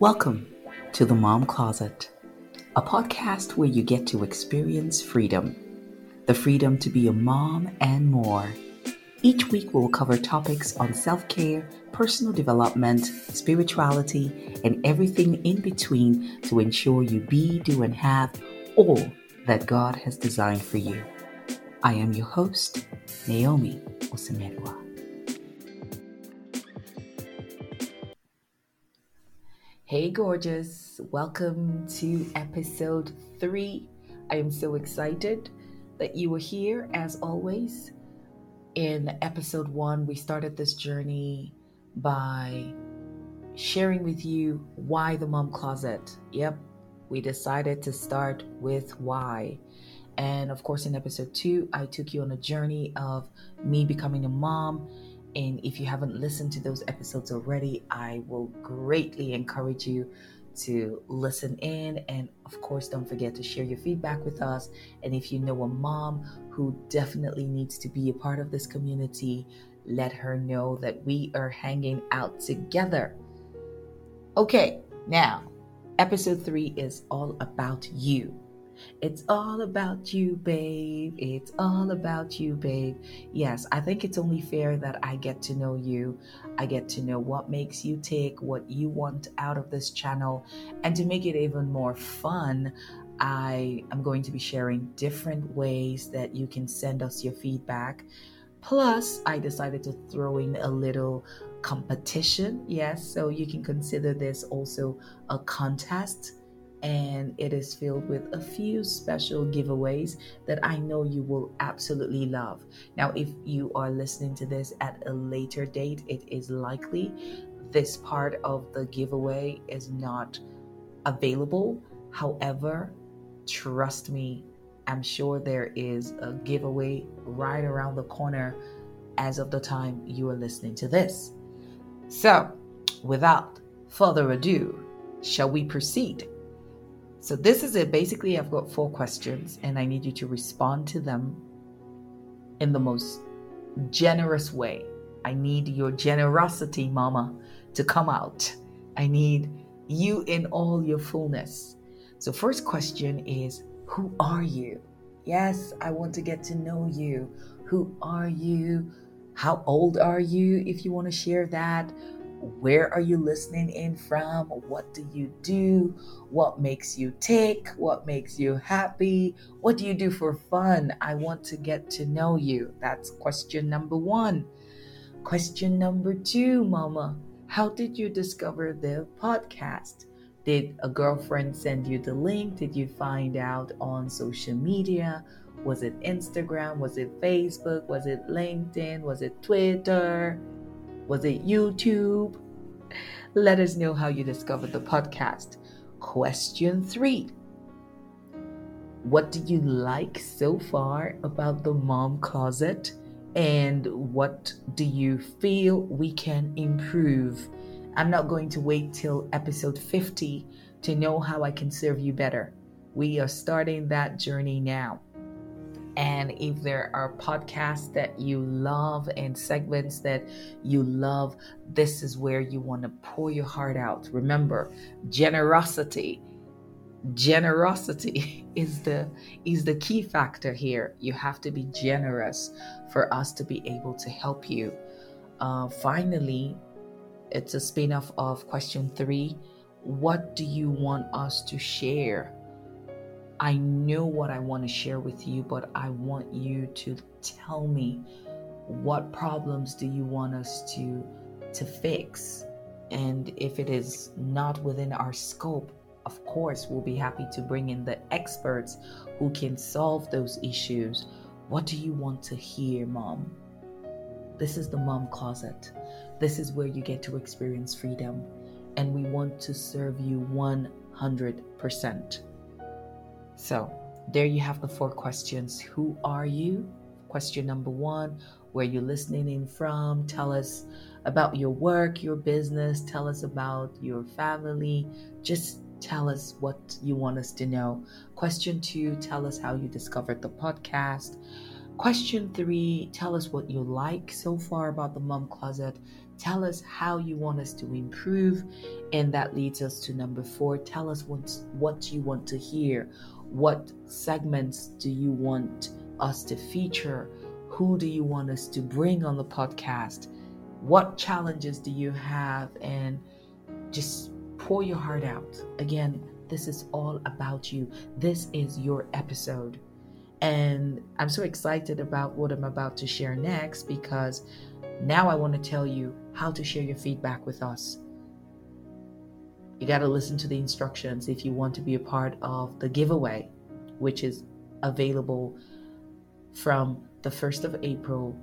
Welcome to The Mum Closet, a podcast where you get to experience freedom, the freedom to be a mom and more. Each week we'll cover topics on self-care, personal development, spirituality, and everything in between to ensure you be, do, and have all that God has designed for you. I am your host, Naomi Osemedua. Hey gorgeous, welcome to episode 3. I am so excited that you are here as always. In episode 1, we started this journey by sharing with you why the mom closet. Yep, we decided to start with why. And of course in episode 2, I took you on a journey of me becoming a mom. And if you haven't listened to those episodes already, I will greatly encourage you to listen in. And of course, don't forget to share your feedback with us. And if you know a mom who definitely needs to be a part of this community, let her know that we are hanging out together. Okay, now, episode 3 is all about you. It's all about you, babe. It's all about you, babe. Yes, I think it's only fair that I get to know you. I get to know what makes you tick, what you want out of this channel. And to make it even more fun, I am going to be sharing different ways that you can send us your feedback. Plus, I decided to throw in a little competition. Yes, so you can consider this also a contest. And it is filled with a few special giveaways that I know you will absolutely love. Now, if you are listening to this at a later date, it is likely this part of the giveaway is not available. However, trust me, I'm sure there is a giveaway right around the corner as of the time you are listening to this. So, without further ado, shall we proceed? So this is it. Basically, I've got 4 questions and I need you to respond to them in the most generous way. I need your generosity, mama, to come out. I need you in all your fullness. So first question is, who are you? Yes, I want to get to know you. Who are you? How old are you? If you want to share that. Where are you listening in from? What do you do? What makes you tick? What makes you happy? What do you do for fun? I want to get to know you. That's question number 1. Question number 2, mama. How did you discover the podcast? Did a girlfriend send you the link? Did you find out on social media? Was it Instagram? Was it Facebook? Was it LinkedIn? Was it Twitter? Was it YouTube? Let us know how you discovered the podcast. Question 3. What do you like so far about the mom closet? And what do you feel we can improve? I'm not going to wait till episode 50 to know how I can serve you better. We are starting that journey now. And if there are podcasts that you love and segments that you love, this is where you want to pour your heart out. Remember, generosity. Generosity is the key factor here. You have to be generous for us to be able to help you. Finally, it's a spin-off of question 3. What do you want us to share? I know what I want to share with you, but I want you to tell me what problems do you want us to fix. And if it is not within our scope, of course, we'll be happy to bring in the experts who can solve those issues. What do you want to hear, Mom? This is the Mom Closet. This is where you get to experience freedom, and we want to serve you 100%. So there you have the 4 questions. Who are you? Question number 1, where you're listening in from. Tell us about your work, your business. Tell us about your family. Just tell us what you want us to know. Question 2, tell us how you discovered the podcast. Question 3, tell us what you like so far about the Mum Closet. Tell us how you want us to improve. And that leads us to number 4. Tell us what you want to hear. What segments do you want us to feature? Who do you want us to bring on the podcast? What challenges do you have? And just pour your heart out. Again, this is all about you. This is your episode. And I'm so excited about what I'm about to share next, because now I want to tell you how to share your feedback with us. You got to listen to the instructions if you want to be a part of the giveaway, which is available from the 1st of April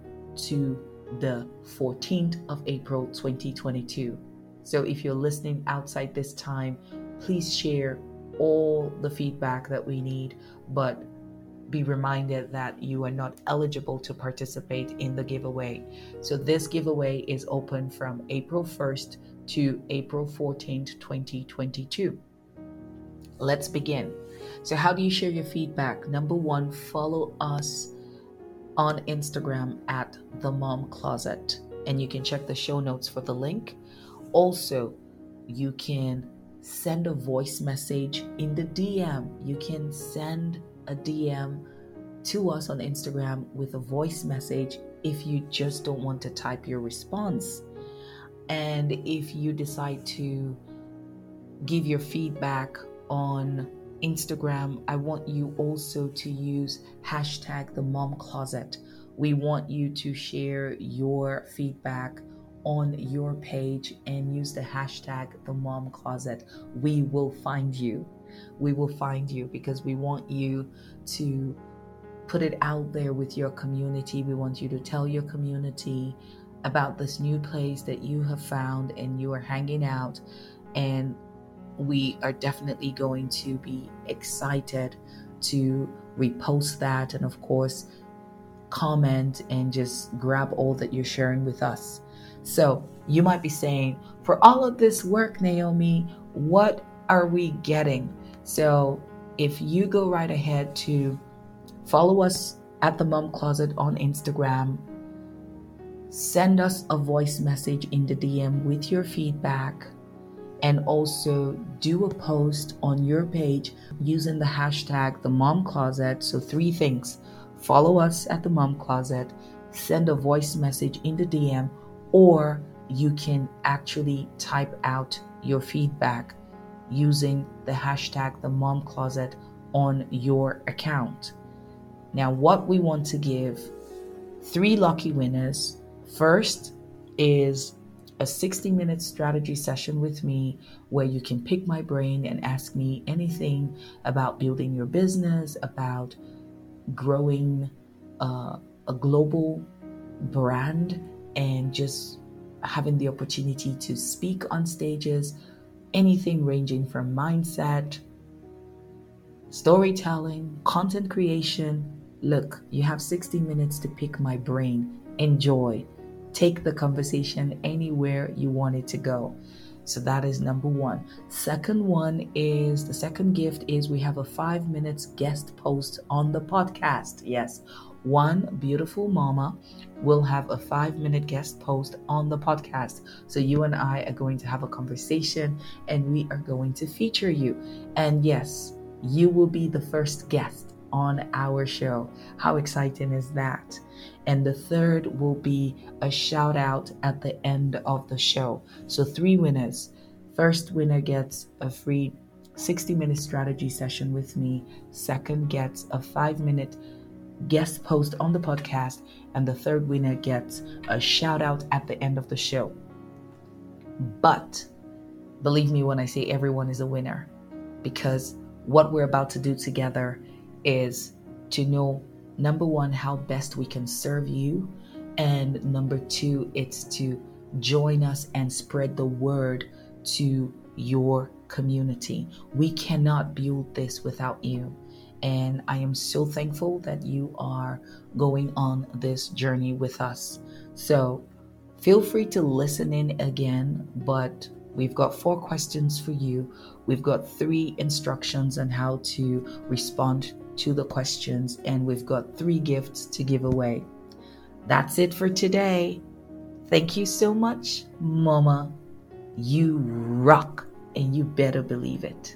to the 14th of April, 2022. So if you're listening outside this time, please share all the feedback that we need, but be reminded that you are not eligible to participate in the giveaway. So this giveaway is open from April 1st to April 14th, 2022. Let's begin. So how do you share your feedback? Number 1, follow us on Instagram at The Mum Closet, and you can check the show notes for the link. Also, you can send a voice message in the DM. You can send a DM to us on Instagram with a voice message if you just don't want to type your response. And if you decide to give your feedback on Instagram, I want you also to use hashtag The Mum Closet. We want you to share your feedback on your page and use the hashtag The Mum Closet. We will find you. We will find you, because we want you to put it out there with your community. We want you to tell your community about this new place that you have found and you are hanging out. And we are definitely going to be excited to repost that, and of course comment and just grab all that you're sharing with us. So you might be saying, for all of this work, Naomi, what are we getting? So if you go right ahead to follow us at The Mum Closet on Instagram, send us a voice message in the DM with your feedback, and also do a post on your page using the hashtag The Mum Closet. So 3 things: follow us at The Mum Closet, send a voice message in the DM, or you can actually type out your feedback using the hashtag The Mum Closet on your account. Now, what we want to give 3 lucky winners. First is a 60-minute strategy session with me, where you can pick my brain and ask me anything about building your business, about growing a global brand, and just having the opportunity to speak on stages. Anything ranging from mindset, storytelling, content creation. Look, you have 60 minutes to pick my brain. Enjoy. Take the conversation anywhere you want it to go. So that is number 1. The second gift is we have a 5-minute guest post on the podcast. Yes, one beautiful mama will have a 5-minute guest post on the podcast. So you and I are going to have a conversation, and we are going to feature you. And yes, you will be the first guest on our show. How exciting is that? And the third will be a shout out at the end of the show. So 3 winners. First winner gets a free 60-minute strategy session with me. Second gets a 5-minute guest post on the podcast, and the third winner gets a shout out at the end of the show. But believe me when I say everyone is a winner, because what we're about to do together is to know, number 1, how best we can serve you, and number 2, it's to join us and spread the word to your community. We cannot build this without you. And I am so thankful that you are going on this journey with us. So feel free to listen in again, but we've got 4 questions for you. We've got 3 instructions on how to respond to the questions, and we've got 3 gifts to give away. That's it for today. Thank you so much, Mama. You rock, and you better believe it.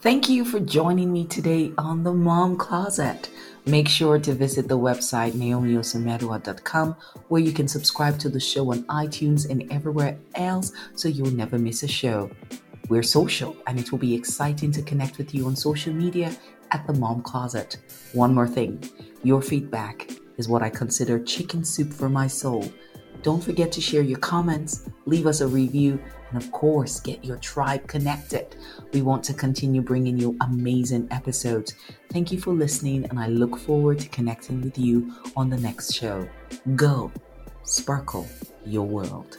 Thank you for joining me today on The Mum Closet. Make sure to visit the website naomiosemedua.com, where you can subscribe to the show on iTunes and everywhere else so you'll never miss a show. We're social, and it will be exciting to connect with you on social media at The Mum Closet. One more thing, your feedback is what I consider chicken soup for my soul. Don't forget to share your comments, leave us a review, and of course, get your tribe connected. We want to continue bringing you amazing episodes. Thank you for listening, and I look forward to connecting with you on the next show. Go sparkle your world.